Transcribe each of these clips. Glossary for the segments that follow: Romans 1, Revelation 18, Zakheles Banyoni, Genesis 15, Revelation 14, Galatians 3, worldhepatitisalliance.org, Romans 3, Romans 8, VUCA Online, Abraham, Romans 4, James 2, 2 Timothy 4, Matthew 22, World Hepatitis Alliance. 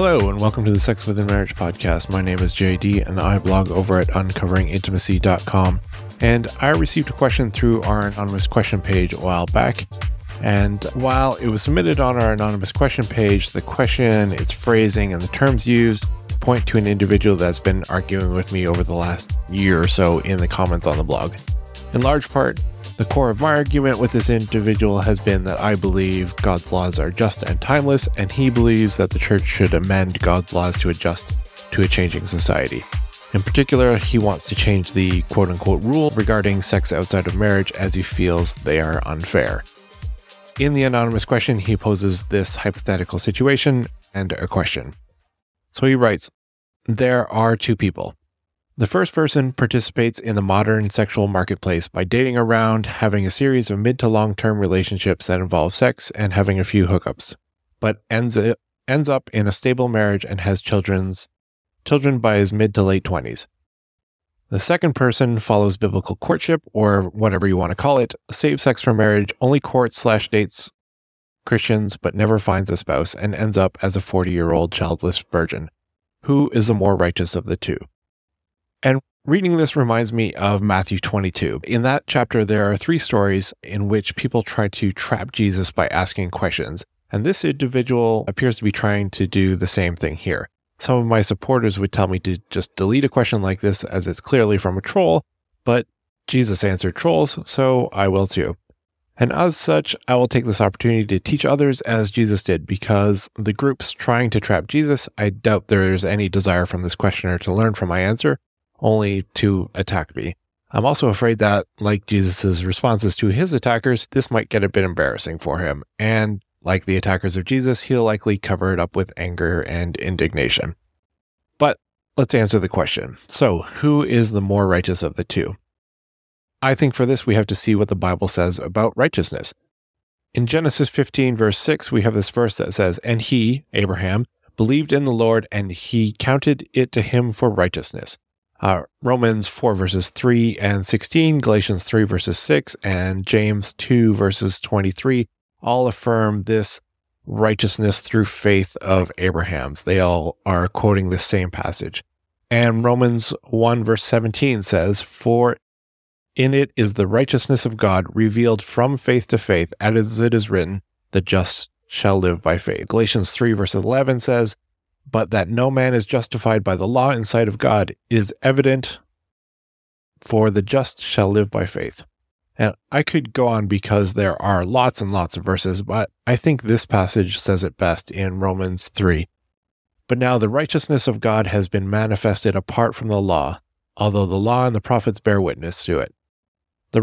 Hello and welcome to the Sex Within Marriage podcast. My name is JD and I blog over at uncoveringintimacy.com. And I received a question through our anonymous question page a while back. And while it was submitted on our anonymous question page, the question, its phrasing, and the terms used point to an individual that's been arguing with me over the last year or so in the comments on the blog. In large part, the core of my argument with this individual has been that I believe God's laws are just and timeless, and he believes that the church should amend God's laws to adjust to a changing society. In particular, he wants to change the quote-unquote rule regarding sex outside of marriage as he feels they are unfair. In the anonymous question, he poses this hypothetical situation and a question. So he writes, "There are two people. The first person participates in the modern sexual marketplace by dating around, having a series of mid to long-term relationships that involve sex and having a few hookups, but ends up in a stable marriage and has children by his mid to late 20s. The second person follows biblical courtship, or whatever you want to call it, saves sex for marriage, only courts/dates Christians, but never finds a spouse, and ends up as a 40-year-old childless virgin. Who is the more righteous of the two?" And reading this reminds me of Matthew 22. In that chapter, there are three stories in which people try to trap Jesus by asking questions. And this individual appears to be trying to do the same thing here. Some of my supporters would tell me to just delete a question like this as it's clearly from a troll, but Jesus answered trolls, so I will too. And as such, I will take this opportunity to teach others as Jesus did, because the groups trying to trap Jesus, I doubt there's any desire from this questioner to learn from my answer, only to attack me. I'm also afraid that, like Jesus' responses to his attackers, this might get a bit embarrassing for him, and like the attackers of Jesus, he'll likely cover it up with anger and indignation. But let's answer the question. So, who is the more righteous of the two? I think for this we have to see what the Bible says about righteousness. In Genesis 15, verse 6, we have this verse that says, "And he," Abraham, "believed in the Lord, and he counted it to him for righteousness." Romans 4 verses 3 and 16, Galatians 3 verses 6, and James 2 verses 23 all affirm this righteousness through faith of Abraham's. They all are quoting the same passage. And Romans 1 verse 17 says, "For in it is the righteousness of God revealed from faith to faith, as it is written, the just shall live by faith." Galatians 3 verse 11 says, "But that no man is justified by the law in sight of God is evident, for the just shall live by faith." And I could go on because there are lots and lots of verses, but I think this passage says it best in Romans 3. "But now the righteousness of God has been manifested apart from the law, although the law and the prophets bear witness to it. The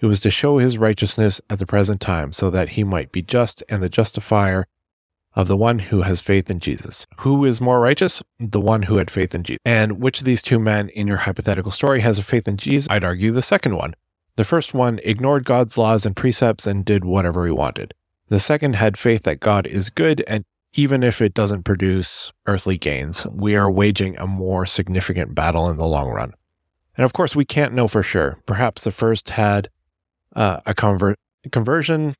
It was to show his righteousness at the present time, so that he might be just and the justifier of the one who has faith in Jesus." Who is more righteous? The one who had faith in Jesus. And which of these two men in your hypothetical story has a faith in Jesus? I'd argue the second one. The first one ignored God's laws and precepts and did whatever he wanted. The second had faith that God is good, and even if it doesn't produce earthly gains, we are waging a more significant battle in the long run. And of course, we can't know for sure. Perhaps the first had a conversion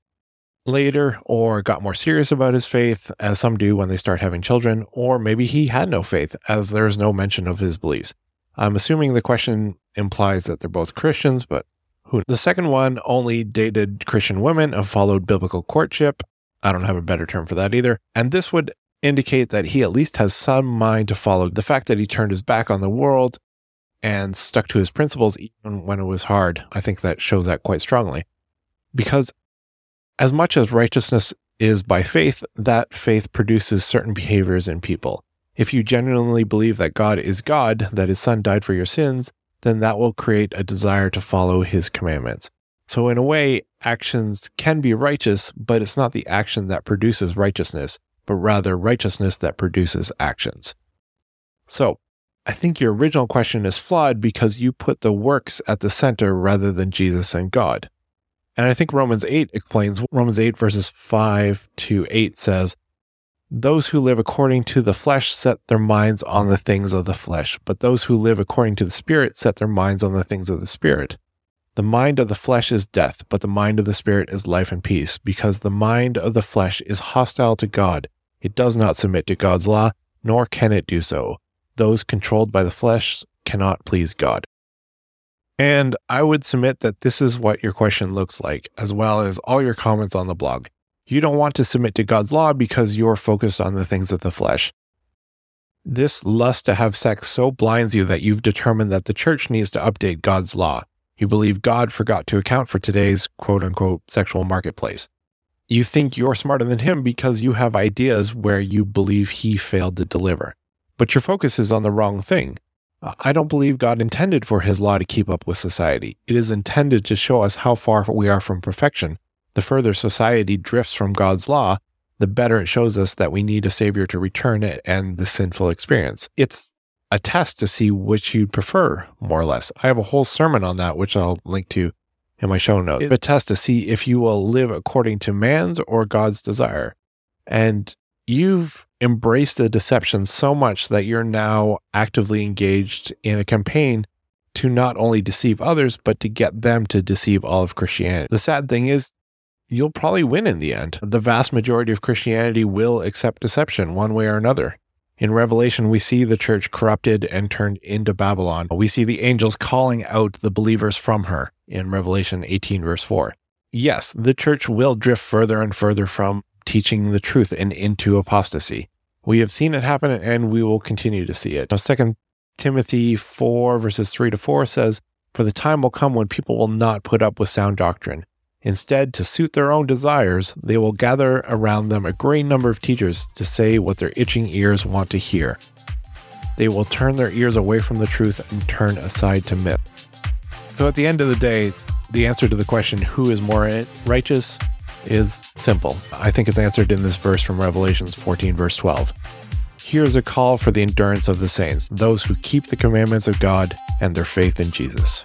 later, or got more serious about his faith, as some do when they start having children, or maybe he had no faith, as there is no mention of his beliefs. I'm assuming the question implies that they're both Christians, but who knows? The second one only dated Christian women and followed biblical courtship. I don't have a better term for that either. And this would indicate that he at least has some mind to follow. The fact that he turned his back on the world and stuck to his principles even when it was hard, I think that shows that quite strongly. Because as much as righteousness is by faith, that faith produces certain behaviors in people. If you genuinely believe that God is God, that his son died for your sins, then that will create a desire to follow his commandments. So in a way, actions can be righteous, but it's not the action that produces righteousness, but rather righteousness that produces actions. So, I think your original question is flawed because you put the works at the center rather than Jesus and God. And I think Romans 8 explains, Romans 8 verses 5 to 8 says, "Those who live according to the flesh set their minds on the things of the flesh, but those who live according to the Spirit set their minds on the things of the Spirit. The mind of the flesh is death, but the mind of the Spirit is life and peace, because the mind of the flesh is hostile to God. It does not submit to God's law, nor can it do so. Those controlled by the flesh cannot please God." And I would submit that this is what your question looks like, as well as all your comments on the blog. You don't want to submit to God's law because you're focused on the things of the flesh. This lust to have sex so blinds you that you've determined that the church needs to update God's law. You believe God forgot to account for today's quote-unquote sexual marketplace. You think you're smarter than him because you have ideas where you believe he failed to deliver. But your focus is on the wrong thing. I don't believe God intended for his law to keep up with society. It is intended to show us how far we are from perfection. The further society drifts from God's law, the better it shows us that we need a savior to return it and the sinful experience. It's a test to see which you'd prefer, more or less. I have a whole sermon on that, which I'll link to in my show notes. It's a test to see if you will live according to man's or God's desire. And you've embraced the deception so much that you're now actively engaged in a campaign to not only deceive others, but to get them to deceive all of Christianity. The sad thing is, you'll probably win in the end. The vast majority of Christianity will accept deception one way or another. In Revelation, we see the church corrupted and turned into Babylon. We see the angels calling out the believers from her in Revelation 18, verse 4. Yes, the church will drift further and further from teaching the truth and into apostasy. We have seen it happen and we will continue to see it. Now, 2 Timothy 4 verses 3 to 4 says, "For the time will come when people will not put up with sound doctrine. Instead, to suit their own desires, they will gather around them a great number of teachers to say what their itching ears want to hear. They will turn their ears away from the truth and turn aside to myth." So at the end of the day, the answer to the question, who is more righteous, is simple. I think it's answered in this verse from Revelation 14, verse 12. "Here is a call for the endurance of the saints, those who keep the commandments of God and their faith in Jesus."